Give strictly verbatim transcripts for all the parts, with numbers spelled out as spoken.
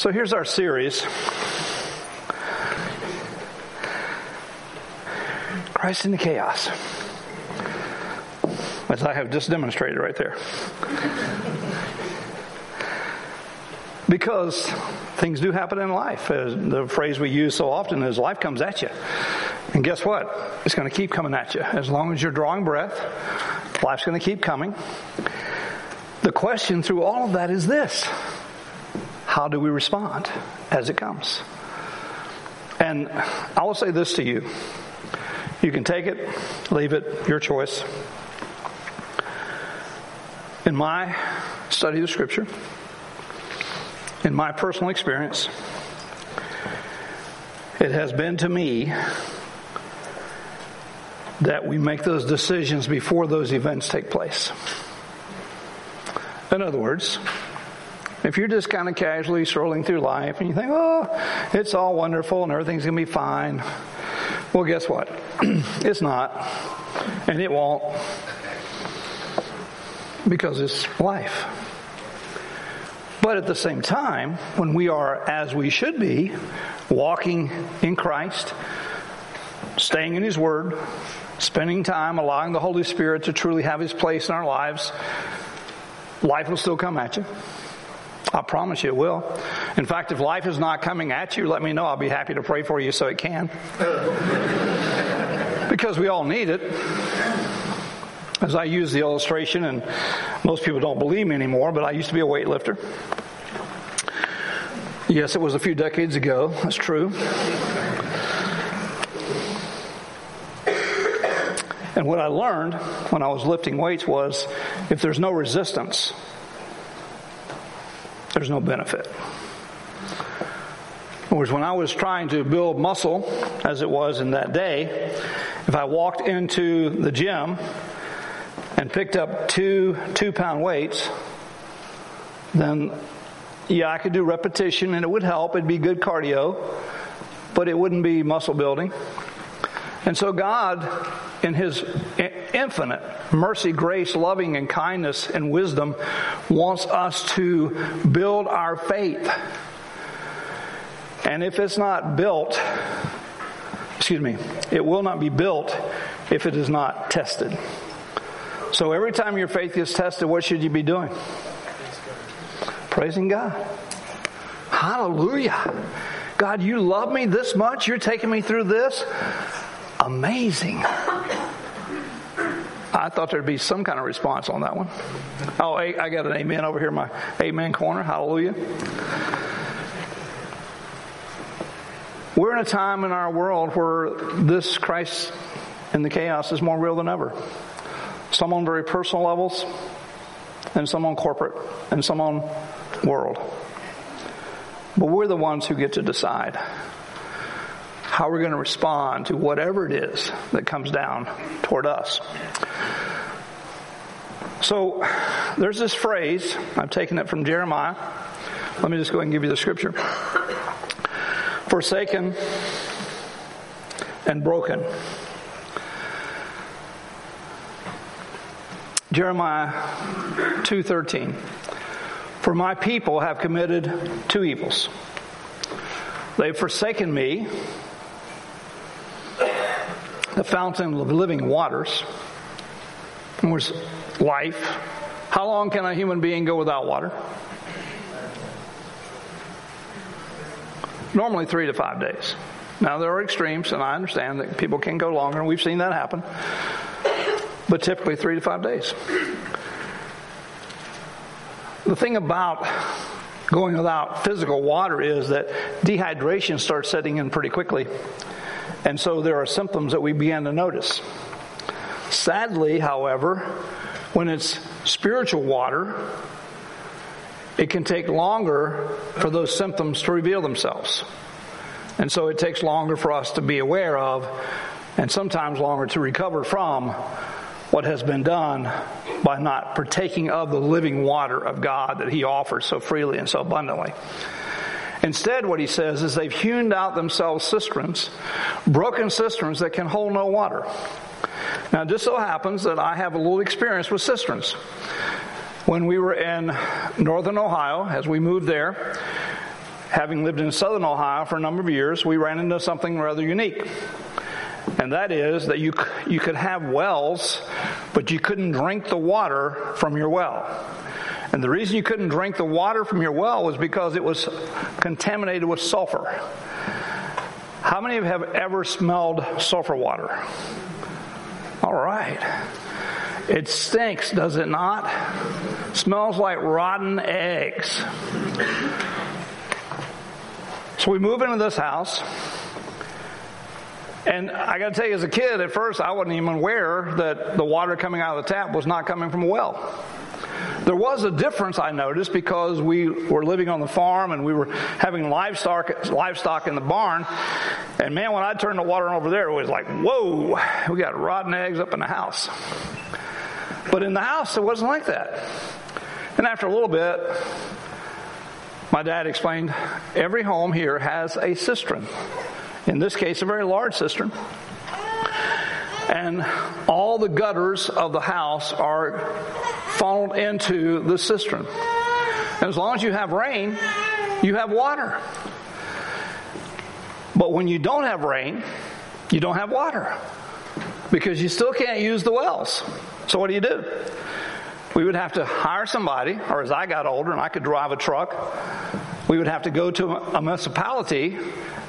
So here's our series. Christ in the chaos. As I have just demonstrated right there. Because things do happen in life. The phrase we use so often is life comes at you. And guess what? It's going to keep coming at you. As long as you're drawing breath, life's going to keep coming. The question through all of that is this. How do we respond as it comes? And I will say this to you. You can take it, leave it, your choice. In my study of Scripture, in my personal experience, it has been to me that we make those decisions before those events take place. In other words, if you're just kind of casually strolling through life and you think, oh, it's all wonderful and everything's going to be fine, well, guess what? It's not, and it won't, because it's life. But at the same time, when we are as we should be, walking in Christ, staying in His Word, spending time, allowing the Holy Spirit to truly have His place in our lives, life will still come at you. I promise you it will. In fact, if life is not coming at you, let me know. I'll be happy to pray for you so it can. Because we all need it. As I use the illustration, and most people don't believe me anymore, but I used to be a weightlifter. Yes, it was a few decades ago. That's true. And what I learned when I was lifting weights was, if there's no resistance, there's no benefit. Whereas when I was trying to build muscle, as it was in that day, if I walked into the gym and picked up two two-pound weights, then, yeah, I could do repetition and it would help. It'd be good cardio, but it wouldn't be muscle building. And so God, in His infinite mercy, grace, loving, and kindness and wisdom, wants us to build our faith. And if it's not built, excuse me, it will not be built if it is not tested. So every time your faith is tested, what should you be doing? Praising God. Hallelujah. God, you love me this much. You're taking me through this. Amazing. I thought there'd be some kind of response on that one. Oh, I got an amen over here, my amen corner. Hallelujah. We're in a time in our world where this Christ in the chaos is more real than ever. Some on very personal levels, and some on corporate, and some on world. But we're the ones who get to decide how we're going to respond to whatever it is that comes down toward us. So there's this phrase. I've taken it from Jeremiah. Let me just go ahead and give you the scripture. Forsaken and broken. Jeremiah two thirteen. For my people have committed two evils. They've forsaken me, the fountain of living waters. In other words, life. How long can a human being go without water? Normally three to five days. Now there are extremes, and I understand that people can go longer, and we've seen that happen. But typically three to five days. The thing about going without physical water is that dehydration starts setting in pretty quickly. And so there are symptoms that we begin to notice. Sadly, however, when it's spiritual water, it can take longer for those symptoms to reveal themselves. And so it takes longer for us to be aware of, and sometimes longer to recover from, what has been done by not partaking of the living water of God that He offers so freely and so abundantly. Instead, what He says is they've hewn out themselves cisterns, broken cisterns that can hold no water. Now, it just so happens that I have a little experience with cisterns. When we were in northern Ohio, as we moved there, having lived in southern Ohio for a number of years, we ran into something rather unique. And that is that you you could have wells, but you couldn't drink the water from your well. And the reason you couldn't drink the water from your well was because it was contaminated with sulfur. How many of you have ever smelled sulfur water? All right. It stinks, does it not? It smells like rotten eggs. So we move into this house. And I got to tell you, as a kid, at first, I wasn't even aware that the water coming out of the tap was not coming from a well. There was a difference I noticed because we were living on the farm and we were having livestock livestock in the barn. And man, when I turned the water on over there, it was like, whoa, we got rotten eggs up in the house. But in the house, it wasn't like that. And after a little bit, my dad explained, every home here has a cistern. In this case, a very large cistern. And all the gutters of the house are funneled into the cistern. And as long as you have rain, you have water. But when you don't have rain, you don't have water, because you still can't use the wells. So what do you do? We would have to hire somebody, or as I got older and I could drive a truck, we would have to go to a municipality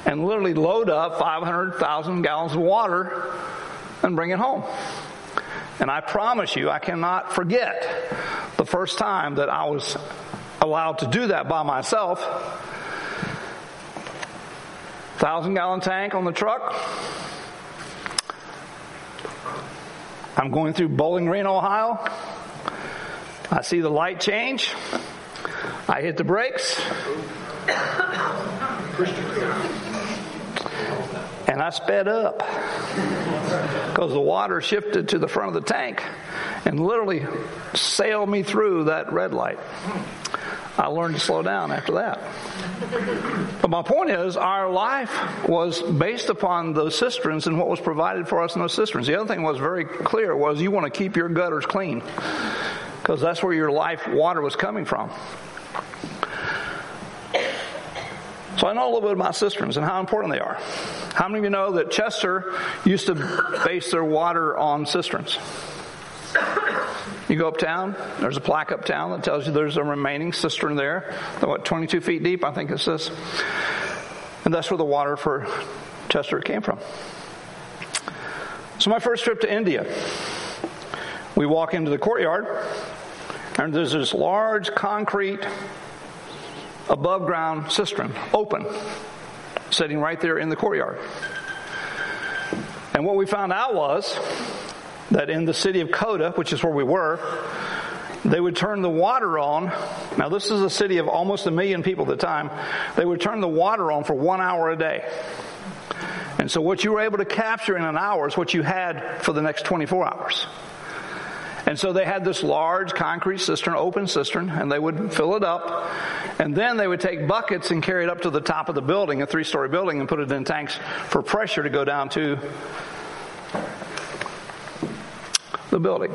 and literally load up five hundred thousand gallons of water and bring it home. And I promise you, I cannot forget the first time that I was allowed to do that by myself. Thousand gallon tank on the truck. I'm going through Bowling Green, Ohio. I see the light change. I hit the brakes. And I sped up because the water shifted to the front of the tank and literally sailed me through that red light. I learned to slow down after that. But my point is, our life was based upon those cisterns and what was provided for us in those cisterns. The other thing was very clear was you want to keep your gutters clean because that's where your life water was coming from. So I know a little bit about cisterns and how important they are. How many of you know that Chester used to base their water on cisterns? You go uptown, there's a plaque uptown that tells you there's a remaining cistern there, what, twenty-two feet deep, I think it says. And that's where the water for Chester came from. So my first trip to India, we walk into the courtyard, and there's this large concrete above ground cistern, open, sitting right there in the courtyard. And what we found out was that in the city of Coda, which is where we were, they would turn the water on. Now, this is a city of almost a million people at the time. They would turn the water on for one hour a day. And so what you were able to capture in an hour is what you had for the next twenty-four hours. And so they had this large concrete cistern, open cistern, and they would fill it up. And then they would take buckets and carry it up to the top of the building, a three-story building, and put it in tanks for pressure to go down to the building.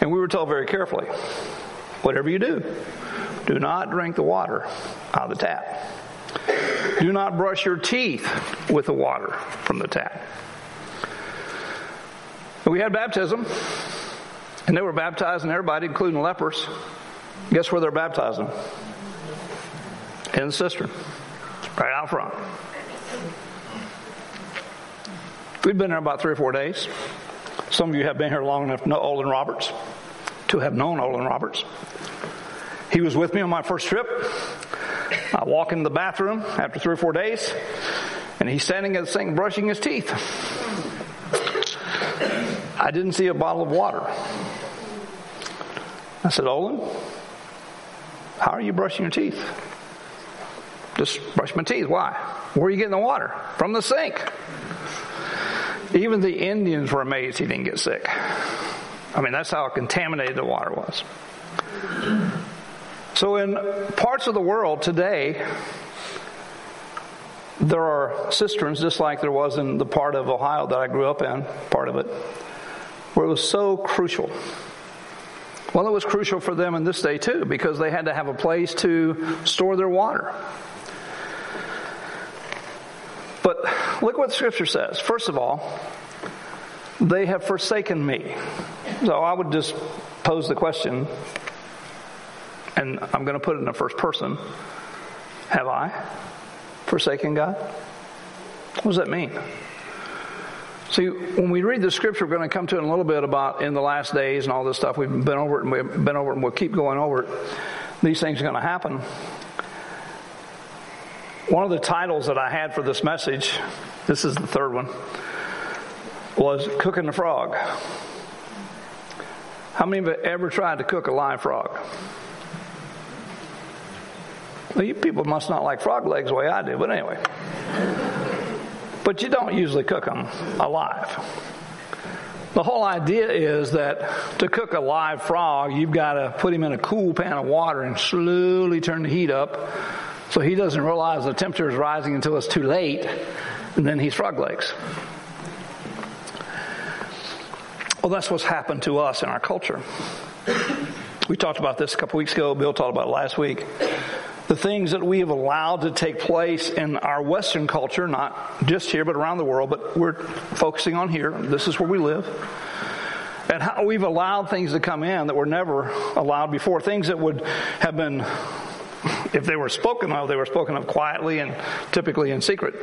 And we were told very carefully, whatever you do, do not drink the water out of the tap. Do not brush your teeth with the water from the tap. We had baptism, and they were baptizing everybody, including lepers. Guess where they're baptizing? In the cistern, right out front. We'd been there about three or four days. Some of you have been here long enough to know Olin Roberts, to have known Olin Roberts. He was with me on my first trip. I walk into the bathroom after three or four days, and he's standing at the sink brushing his teeth. I didn't see a bottle of water. I said, Olin, how are you brushing your teeth? Just brush my teeth. Why? Where are you getting the water? From the sink. Even the Indians were amazed he didn't get sick. I mean, that's how contaminated the water was. So in parts of the world today, there are cisterns just like there was in the part of Ohio that I grew up in, part of it, where it was so crucial Well, it was crucial for them in this day too, because they had to have a place to store their water. But look what Scripture says. First of all, they have forsaken me. So I would just pose the question, and I'm going to put it in the first person. Have I forsaken God? What does that mean? See, when we read the Scripture, we're going to come to it in a little bit about in the last days and all this stuff. We've been over it and we've been over it and we'll keep going over it. These things are going to happen. One of the titles that I had for this message, this is the third one, was Cooking the Frog. How many of you ever tried to cook a live frog? Well, you people must not like frog legs the way I do, but anyway. But you don't usually cook them alive. The whole idea is that to cook a live frog, you've got to put him in a cool pan of water and slowly turn the heat up so he doesn't realize the temperature is rising until it's too late, and then he's frog legs. Well, that's what's happened to us in our culture. We talked about this a couple weeks ago. Bill talked about it last week. The things that we have allowed to take place in our Western culture, not just here, but around the world, but we're focusing on here. This is where we live. And how we've allowed things to come in that were never allowed before. Things that would have been, if they were spoken of, they were spoken of quietly and typically in secret.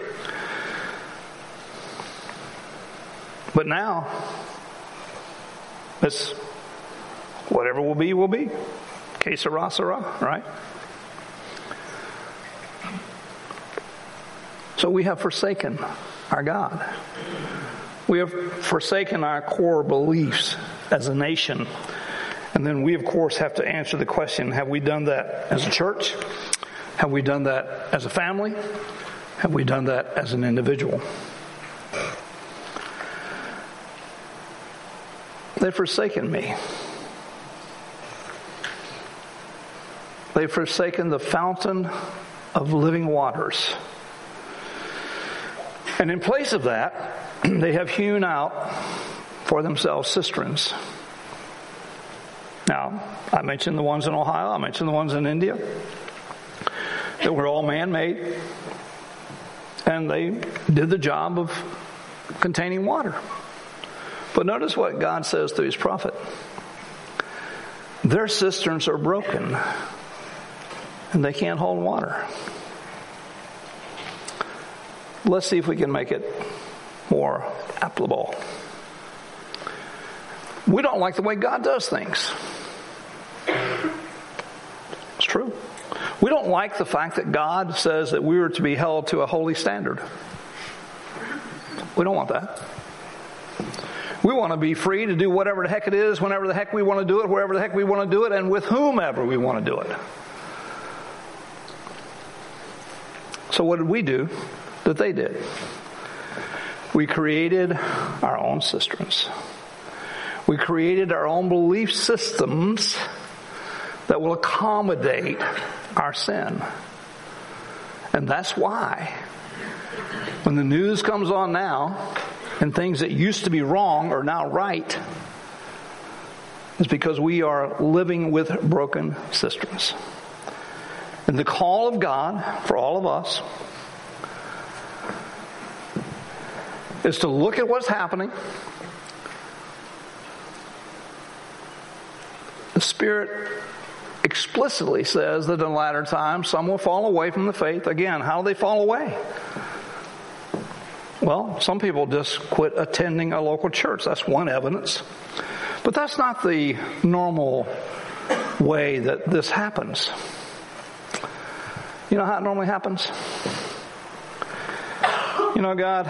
But now, it's whatever will be, will be. Que sera, sera, right? So we have forsaken our God. We have forsaken our core beliefs as a nation. And then we, of course, have to answer the question, have we done that as a church? Have we done that as a family? Have we done that as an individual? They've forsaken me. They've forsaken the fountain of living waters. And in place of that, they have hewn out for themselves cisterns. Now, I mentioned the ones in Ohio. I mentioned the ones in India. They were all man-made. And they did the job of containing water. But notice what God says through his prophet. Their cisterns are broken. And they can't hold water. Let's see if we can make it more applicable. We don't like the way God does things. It's true. We don't like the fact that God says that we are to be held to a holy standard. We don't want that. We want to be free to do whatever the heck it is, whenever the heck we want to do it, wherever the heck we want to do it, and with whomever we want to do it. So what did we do that they did? We created our own cisterns. We created our own belief systems that will accommodate our sin. And that's why when the news comes on now and things that used to be wrong are now right, it's because we are living with broken cisterns. And the call of God for all of us is to look at what's happening. The Spirit explicitly says that in latter times some will fall away from the faith. Again, how do they fall away? Well, some people just quit attending a local church. That's one evidence. But that's not the normal way that this happens. You know how it normally happens? You know, God,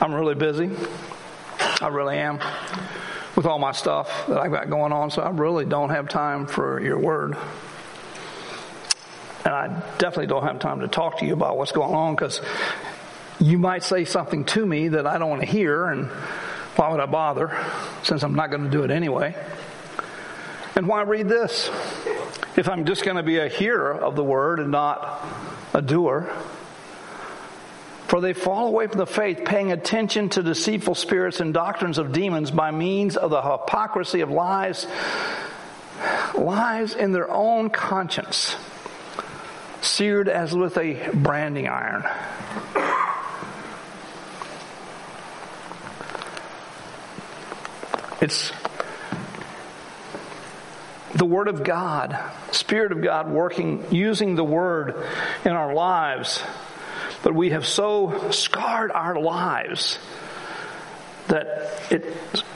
I'm really busy. I really am with all my stuff that I've got going on, so I really don't have time for your word. And I definitely don't have time to talk to you about what's going on, because you might say something to me that I don't want to hear, and why would I bother since I'm not going to do it anyway? And why read this if I'm just going to be a hearer of the word and not a doer? For they fall away from the faith, paying attention to deceitful spirits and doctrines of demons by means of the hypocrisy of lies lives in their own conscience, seared as with a branding iron. It's the Word of God, Spirit of God working, using the Word in our lives. But we have so scarred our lives that it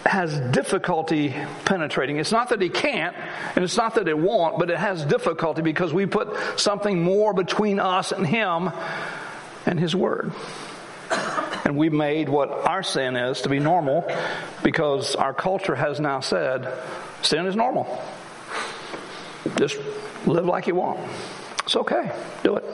has difficulty penetrating. It's not that it can't, and it's not that it won't, but it has difficulty because we put something more between us and Him and His Word. And we've made what our sin is to be normal because our culture has now said, sin is normal. Just live like you want. It's okay. Do it.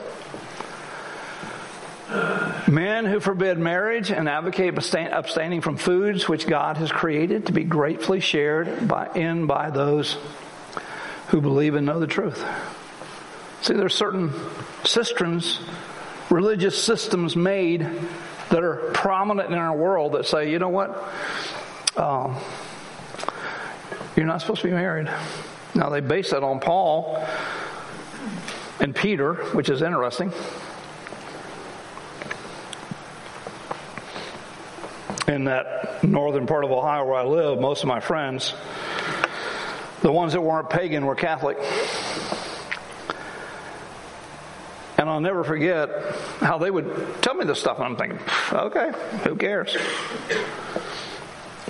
Men who forbid marriage and advocate abstaining from foods which God has created to be gratefully shared by, in by those who believe and know the truth. See, there are certain systems, religious systems made that are prominent in our world that say, you know what, uh, you're not supposed to be married. Now, they base that on Paul and Peter, which is interesting. In that northern part of Ohio where I live, most of my friends, the ones that weren't pagan, were Catholic. And I'll never forget how they would tell me this stuff, and I'm thinking, okay, who cares?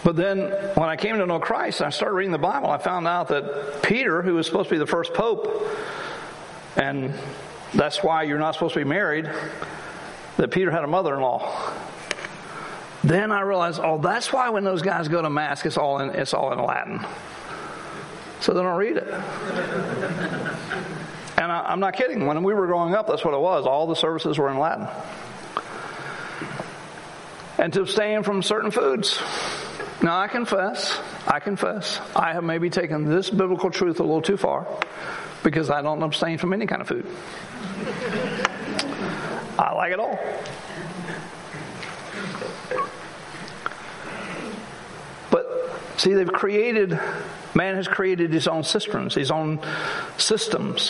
But then when I came to know Christ and I started reading the Bible, I found out that Peter, who was supposed to be the first pope, and that's why you're not supposed to be married, that Peter had a mother-in-law. Then I realized, oh, that's why when those guys go to Mass, it's all in, it's all in Latin. So they don't read it. And I, I'm not kidding. When we were growing up, that's what it was. All the services were in Latin. And to abstain from certain foods. Now, I confess, I confess, I have maybe taken this biblical truth a little too far because I don't abstain from any kind of food. I like it all. See, they've created, man has created his own systems, his own systems,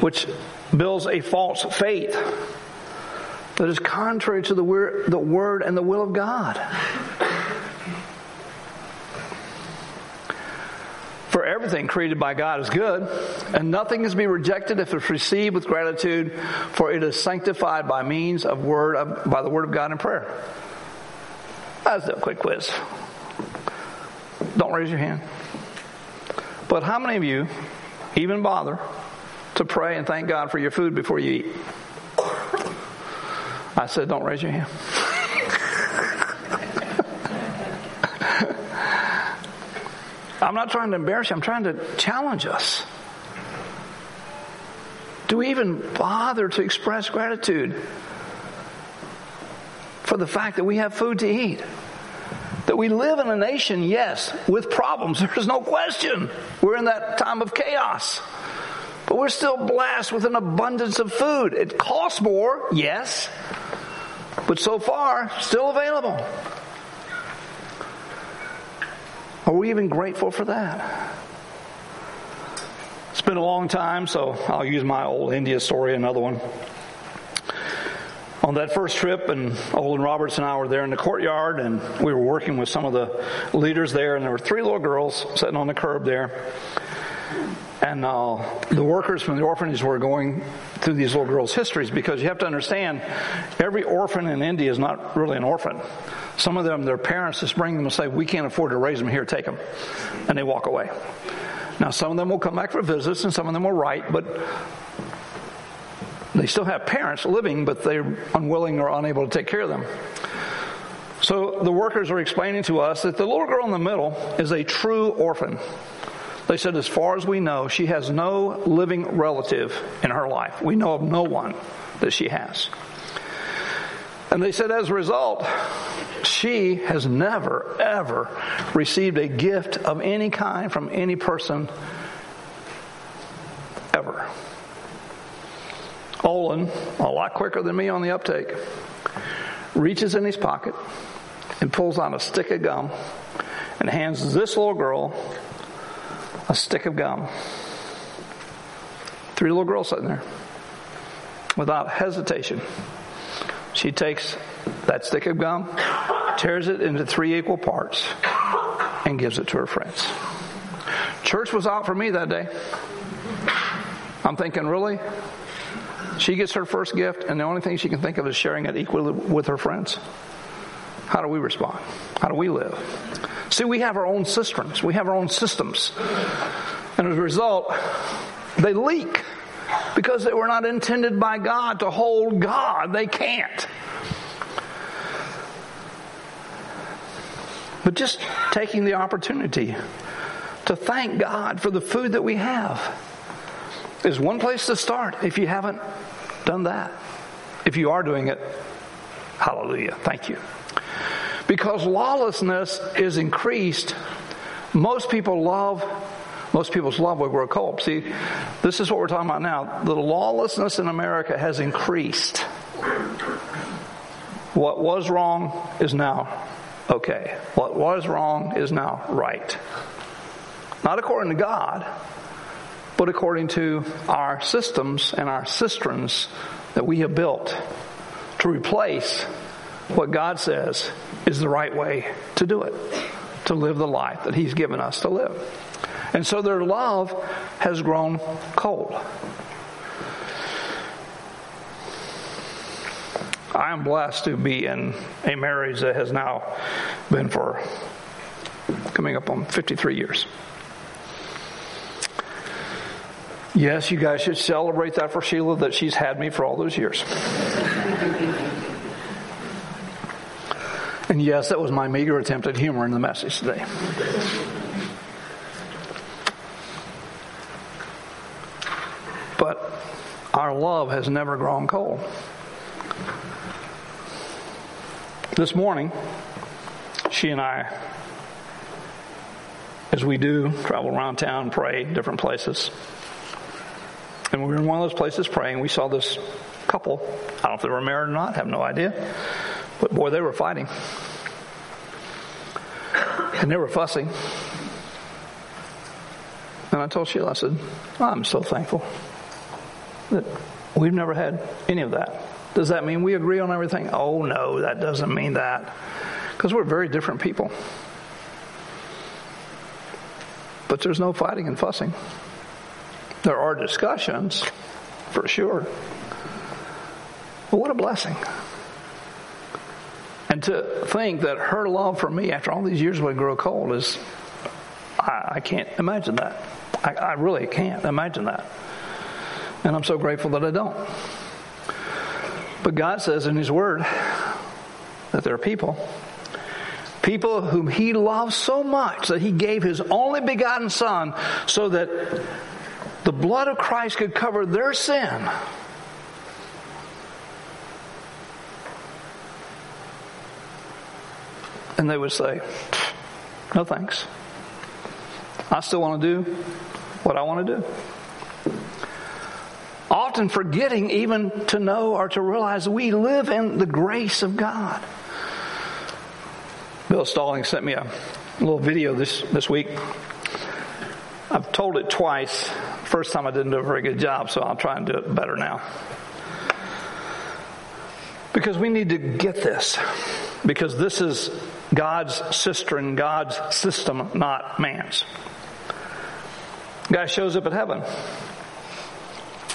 which builds a false faith that is contrary to the word, the word and the will of God. For everything created by God is good, and nothing is to be rejected if it's received with gratitude, for it is sanctified by means of word, of, by the word of God and prayer. That's a quick quiz. Don't raise your hand. But how many of you even bother to pray and thank God for your food before you eat? I said, don't raise your hand. I'm not trying to embarrass you. I'm trying to challenge us. Do we even bother to express gratitude for the fact that we have food to eat? That we live in a nation, yes, with problems. There's no question. We're in that time of chaos. But we're still blessed with an abundance of food. It costs more, yes, but so far, still available. Are we even grateful for that? It's been a long time, so I'll use my old India story, another one. On that first trip, and Olin Roberts and I were there in the courtyard, and we were working with some of the leaders there, and there were three little girls sitting on the curb there. And uh, the workers from the orphanage were going through these little girls' histories, because you have to understand, every orphan in India is not really an orphan. Some of them, their parents just bring them and say, we can't afford to raise them, here, take them. And they walk away. Now, some of them will come back for visits, and some of them will write, but they still have parents living, but they're unwilling or unable to take care of them. So the workers are explaining to us that the little girl in the middle is a true orphan. They said, as far as we know, she has no living relative in her life. We know of no one that she has. And they said, as a result, she has never, ever received a gift of any kind from any person ever. Olin, a lot quicker than me on the uptake, reaches in his pocket and pulls out a stick of gum and hands this little girl a stick of gum. Three little girls sitting there. Without hesitation, she takes that stick of gum, tears it into three equal parts, and gives it to her friends. Church was out for me that day. I'm thinking, really? She gets her first gift, and the only thing she can think of is sharing it equally with her friends. How do we respond? How do we live? See, we have our own systems. We have our own systems. And as a result, they leak because they were not intended by God to hold God. They can't. But just taking the opportunity to thank God for the food that we have is one place to start if you haven't done that. If you are doing it, hallelujah, thank you. Because lawlessness is increased. Most people love, most people's love will grow cold. See, this is what we're talking about now. The lawlessness in America has increased. What was wrong is now okay. What was wrong is now right. Not according to God, but according to our systems and our cisterns that we have built to replace what God says is the right way to do it, to live the life that He's given us to live. And so their love has grown cold. I am blessed to be in a marriage that has now been for coming up on fifty-three years. Yes, you guys should celebrate that for Sheila, that she's had me for all those years. And yes, that was my meager attempt at humor in the message today. But our love has never grown cold. This morning, she and I, as we do, travel around town, pray, different places. And we were in one of those places praying. We saw this couple. I don't know if they were married or not. I have no idea. But boy, they were fighting. And they were fussing. And I told Sheila, I said, I'm so thankful that we've never had any of that. Does that mean we agree on everything? Oh, no, that doesn't mean that. Because we're very different people. But there's no fighting and fussing. There are discussions, for sure. But what a blessing. And to think that her love for me after all these years would grow cold is, I, I can't imagine that. I, I really can't imagine that. And I'm so grateful that I don't. But God says in His Word that there are people, people whom He loves so much that He gave His only begotten Son so that the blood of Christ could cover their sin. And they would say, no thanks. I still want to do what I want to do. Often forgetting even to know or to realize we live in the grace of God. Bill Stalling sent me a little video this, this week. I've told it twice. First time I didn't do a very good job, so I'll try and do it better now. Because we need to get this. Because this is God's cistern, God's system, not man's. Guy shows up at heaven.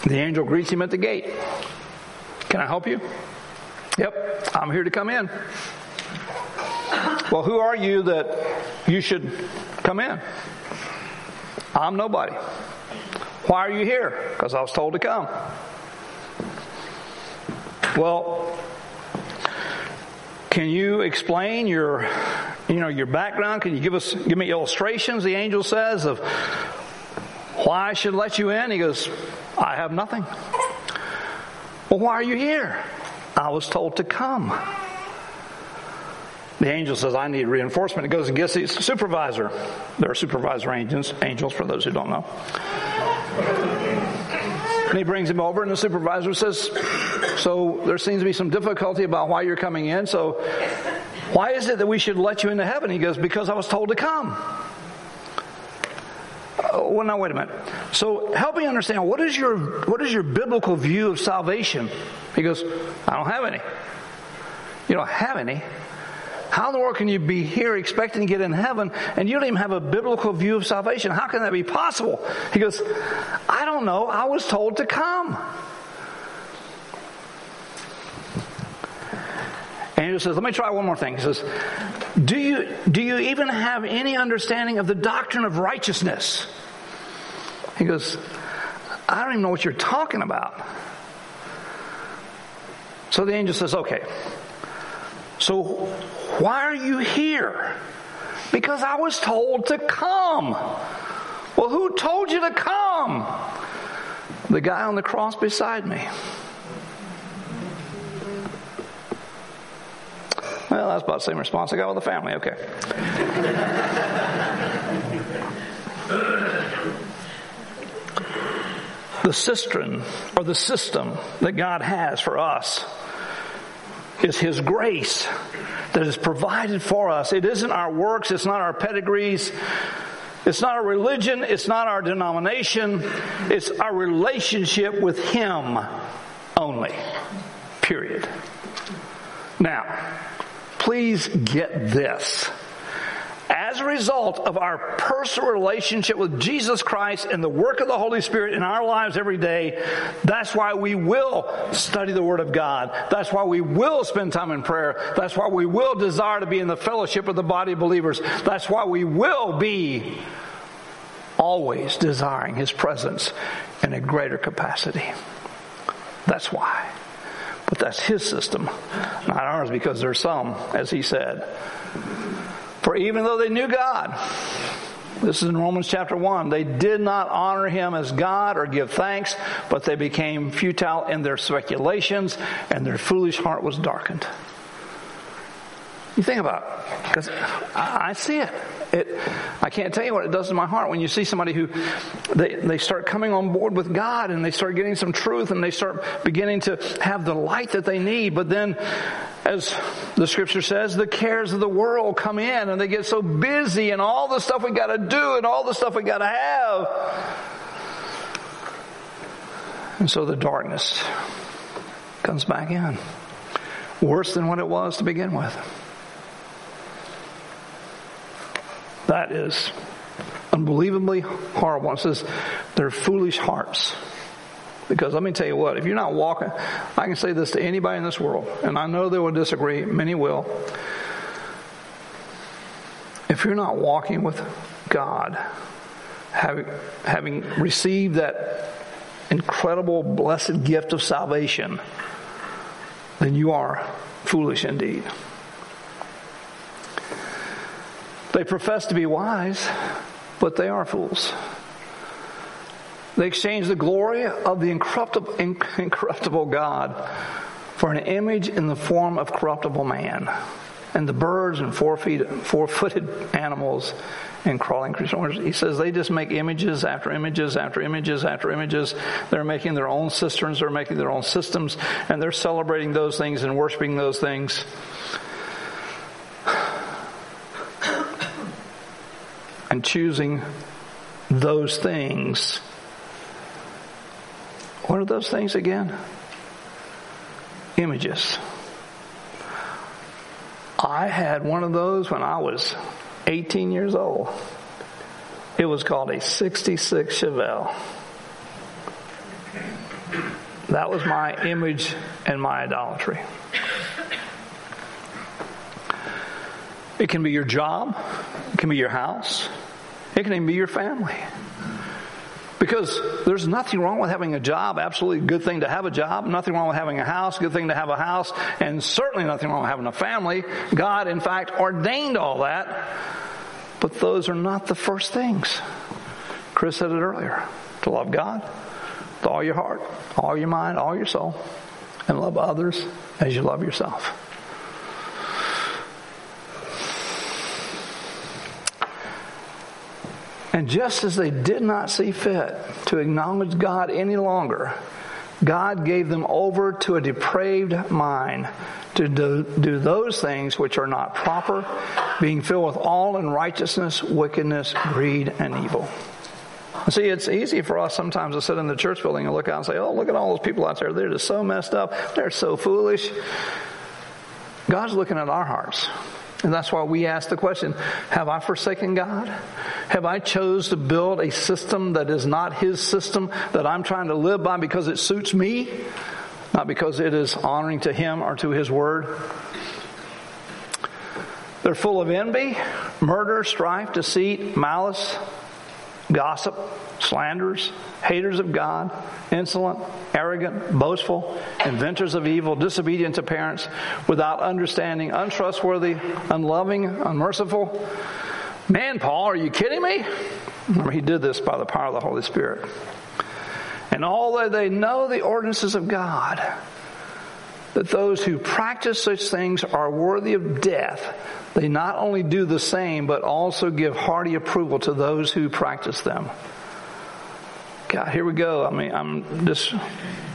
The angel greets him at the gate. Can I help you? Yep, I'm here to come in. Well, who are you that you should come in? I'm nobody. Why are you here? Because I was told to come. Well, can you explain your, you know, your background? Can you give us, give me illustrations, the angel says, of why I should let you in? He goes, I have nothing. Well, why are you here? I was told to come. The angel says, I need reinforcement. It goes and gets his supervisor. There are supervisor angels, angels for those who don't know. And he brings him over, and the supervisor says, so there seems to be some difficulty about why you're coming in. So why is it that we should let you into heaven? He goes, because I was told to come. well, now wait a minute. So help me understand, what is your what is your biblical view of salvation? He goes, I don't have any. You don't have any? How in the world can you be here expecting to get in heaven and you don't even have a biblical view of salvation? How can that be possible? He goes, I don't know. I was told to come. And he says, let me try one more thing. He says, do you, do you even have any understanding of the doctrine of righteousness? He goes, I don't even know what you're talking about. So the angel says, okay. So why are you here? Because I was told to come. Well, who told you to come? The guy on the cross beside me. Well, that's about the same response I got with the family. Okay. The cistern, or the system that God has for us, is His grace that is provided for us. It isn't our works. It's not our pedigrees. It's not our religion. It's not our denomination. It's our relationship with Him only. Period. Now, please get this. As a result of our personal relationship with Jesus Christ and the work of the Holy Spirit in our lives every day, that's why we will study the Word of God. That's why we will spend time in prayer. That's why we will desire to be in the fellowship of the body of believers. That's why we will be always desiring His presence in a greater capacity. That's why. But that's His system, not ours, because there's some, as He said. For even though they knew God, this is in Romans chapter one, they did not honor Him as God or give thanks, but they became futile in their speculations, and their foolish heart was darkened. You think about it, because I, I see it. it. I can't tell you what it does to my heart when you see somebody who, they, they start coming on board with God, and they start getting some truth, and they start beginning to have the light that they need, but then, as the scripture says, the cares of the world come in and they get so busy and all the stuff we got to do and all the stuff we got to have. And so the darkness comes back in. Worse than what it was to begin with. That is unbelievably horrible. It says their foolish hearts. Because let me tell you what, if you're not walking, I can say this to anybody in this world, and I know they will disagree, many will. If you're not walking with God, having, having received that incredible, blessed gift of salvation, then you are foolish indeed. They profess to be wise, but they are fools. They exchange the glory of the incorruptible, incorruptible God for an image in the form of corruptible man, and the birds and four feet, four-footed animals and crawling creatures. He says they just make images after images after images after images. They're making their own cisterns. They're making their own systems, and they're celebrating those things and worshiping those things. And choosing those things. What are those things again? Images. I had one of those when I was eighteen years old. It was called a sixty-six Chevelle. That was my image and my idolatry. It can be your job. It can be your house. It can even be your family. Because there's nothing wrong with having a job. Absolutely good thing to have a job. Nothing wrong with having a house. Good thing to have a house. And certainly nothing wrong with having a family. God, in fact, ordained all that. But those are not the first things. Chris said it earlier. To love God with all your heart, all your mind, all your soul. And love others as you love yourself. And just as they did not see fit to acknowledge God any longer, God gave them over to a depraved mind to do, do those things which are not proper, being filled with all unrighteousness, wickedness, greed, and evil. See, it's easy for us sometimes to sit in the church building and look out and say, oh, look at all those people out there. They're just so messed up. They're so foolish. God's looking at our hearts. And that's why we ask the question, have I forsaken God? Have I chose to build a system that is not his system that I'm trying to live by because it suits me? Not because it is honoring to him or to his word? They're full of envy, murder, strife, deceit, malice, gossip, slanderers, haters of God, insolent, arrogant, boastful, inventors of evil, disobedient to parents, without understanding, untrustworthy, unloving, unmerciful. Man, Paul, are you kidding me? Remember, he did this by the power of the Holy Spirit. And although they know the ordinances of God, that those who practice such things are worthy of death, they not only do the same, but also give hearty approval to those who practice them. God, here we go. I mean, I'm just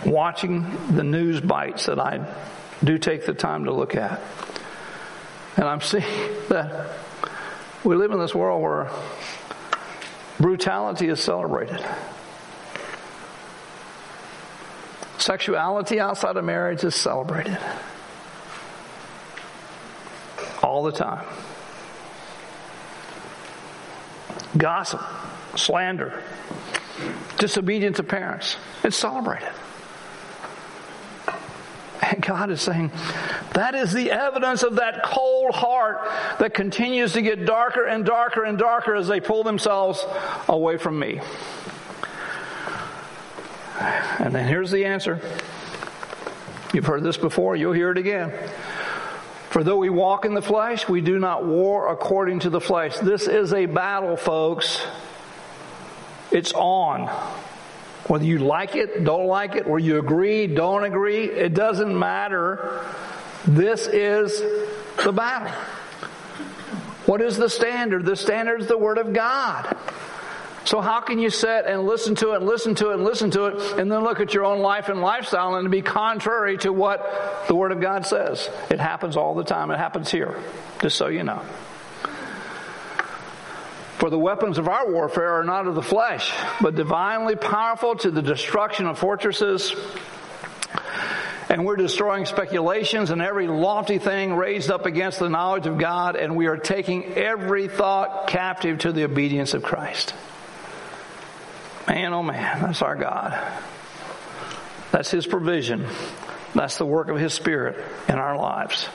watching the news bites that I do take the time to look at. And I'm seeing that we live in this world where brutality is celebrated. Sexuality outside of marriage is celebrated. All the time. Gossip, slander, disobedience to parents, it's celebrated. And God is saying, that is the evidence of that cold heart that continues to get darker and darker and darker as they pull themselves away from me. And then here's the answer. You've heard this before, you'll hear it again. For though we walk in the flesh, we do not war according to the flesh. This is a battle, folks. It's on. Whether you like it, don't like it, or you agree, don't agree, it doesn't matter. This is the battle. What is the standard? The standard is the Word of God. So how can you sit and listen to it, and listen to it, and listen to it, and then look at your own life and lifestyle and be contrary to what the Word of God says? It happens all the time. It happens here, just so you know. For the weapons of our warfare are not of the flesh, but divinely powerful to the destruction of fortresses. And we're destroying speculations and every lofty thing raised up against the knowledge of God, and we are taking every thought captive to the obedience of Christ. Man, oh man, that's our God. That's his provision. That's the work of his Spirit in our lives.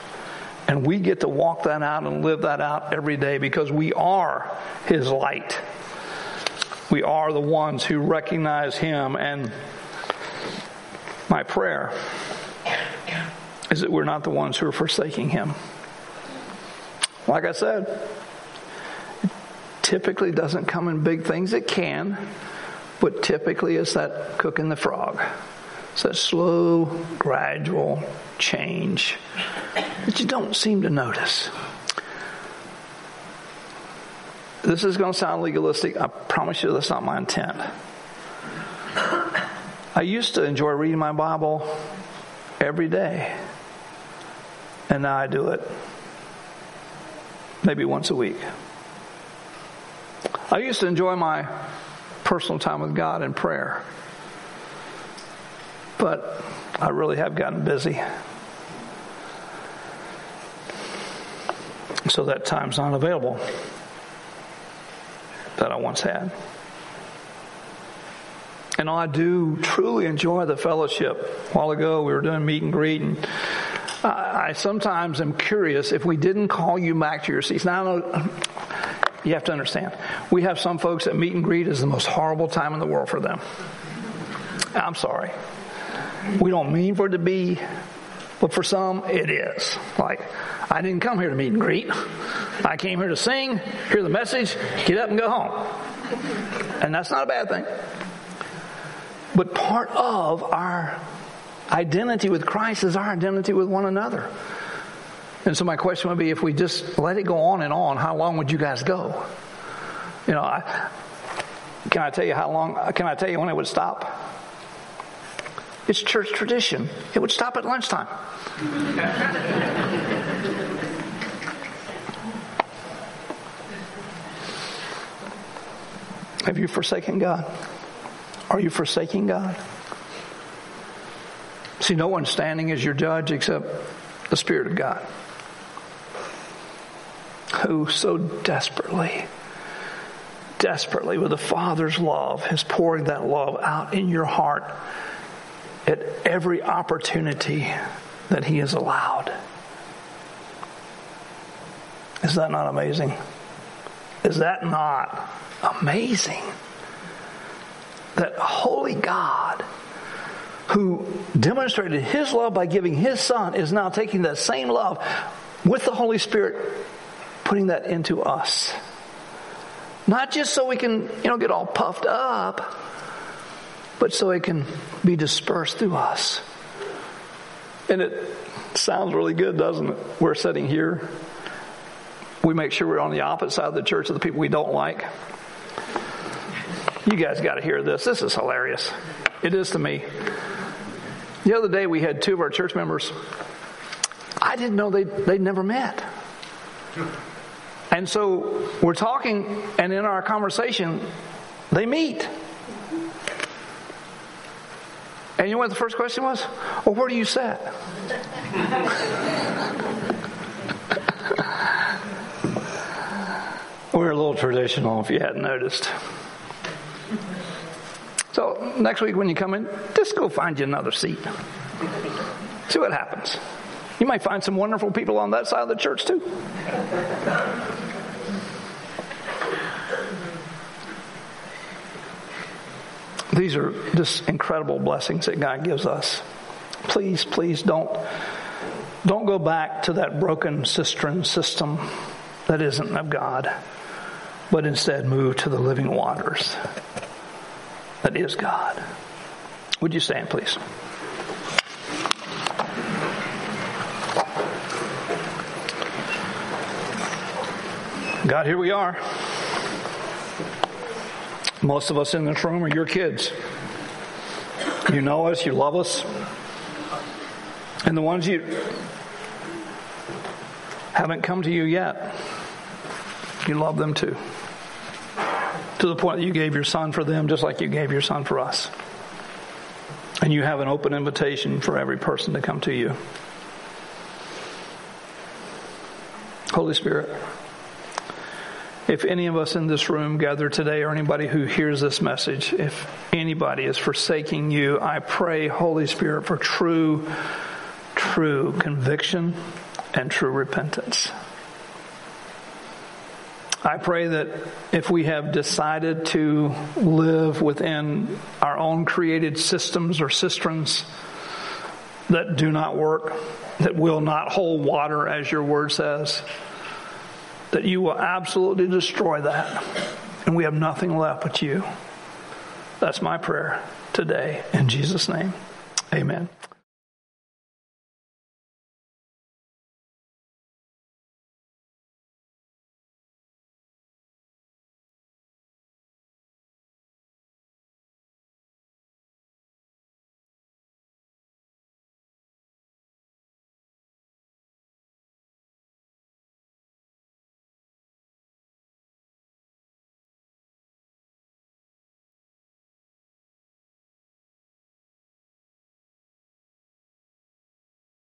And we get to walk that out and live that out every day because we are his light. We are the ones who recognize him. And my prayer is that we're not the ones who are forsaking him. Like I said, it typically doesn't come in big things. It can. But typically it's that cooking the frog. It's that slow, gradual change that you don't seem to notice. This is going to sound legalistic. I promise you that's not my intent. I used to enjoy reading my Bible every day. And now I do it maybe once a week. I used to enjoy my personal time with God and prayer. But I really have gotten busy. So that time's not available that I once had. And I do truly enjoy the fellowship. A while ago we were doing meet and greet, and I, I sometimes am curious if we didn't call you back to your seats. Now I know, you have to understand, we have some folks that meet and greet is the most horrible time in the world for them. I'm sorry. We don't mean for it to be, but for some, it is. Like, I didn't come here to meet and greet. I came here to sing, hear the message, get up and go home. And that's not a bad thing. But part of our identity with Christ is our identity with one another. And so my question would be, if we just let it go on and on, how long would you guys go? You know, I, can I tell you how long, can I tell you when it would stop? It's church tradition. It would stop at lunchtime. Have you forsaken God? Are you forsaking God? See, no one standing as your judge except the Spirit of God, who so desperately, desperately with the Father's love is pouring that love out in your heart at every opportunity that He is allowed. Is that not amazing? Is that not amazing? That holy God, who demonstrated His love by giving His Son, is now taking that same love with the Holy Spirit, putting that into us. Not just so we can, you know, get all puffed up, but so it can be dispersed through us. And it sounds really good, doesn't it? We're sitting here. We make sure we're on the opposite side of the church of the people we don't like. You guys got to hear this. This is hilarious. It is to me. The other day we had two of our church members. I didn't know they'd, they'd never met. And so we're talking, and in our conversation, they meet. And you know what the first question was? Well, where do you sit? We're a little traditional, if you hadn't noticed. So next week when you come in, just go find you another seat. See what happens. You might find some wonderful people on that side of the church too. These are just incredible blessings that God gives us. Please, please don't, don't go back to that broken cistern system that isn't of God, but instead move to the living waters that is God. Would you stand, please? God, here we are. Most of us in this room are your kids. You know us, you love us. And the ones you haven't come to you yet, you love them too. To the point that you gave your Son for them just like you gave your Son for us. And you have an open invitation for every person to come to you. Holy Spirit, if any of us in this room gathered today, or anybody who hears this message, if anybody is forsaking you, I pray, Holy Spirit, for true, true conviction and true repentance. I pray that if we have decided to live within our own created systems or cisterns that do not work, that will not hold water, as your word says, that you will absolutely destroy that, and we have nothing left but you. That's my prayer today, in Jesus' name. Amen.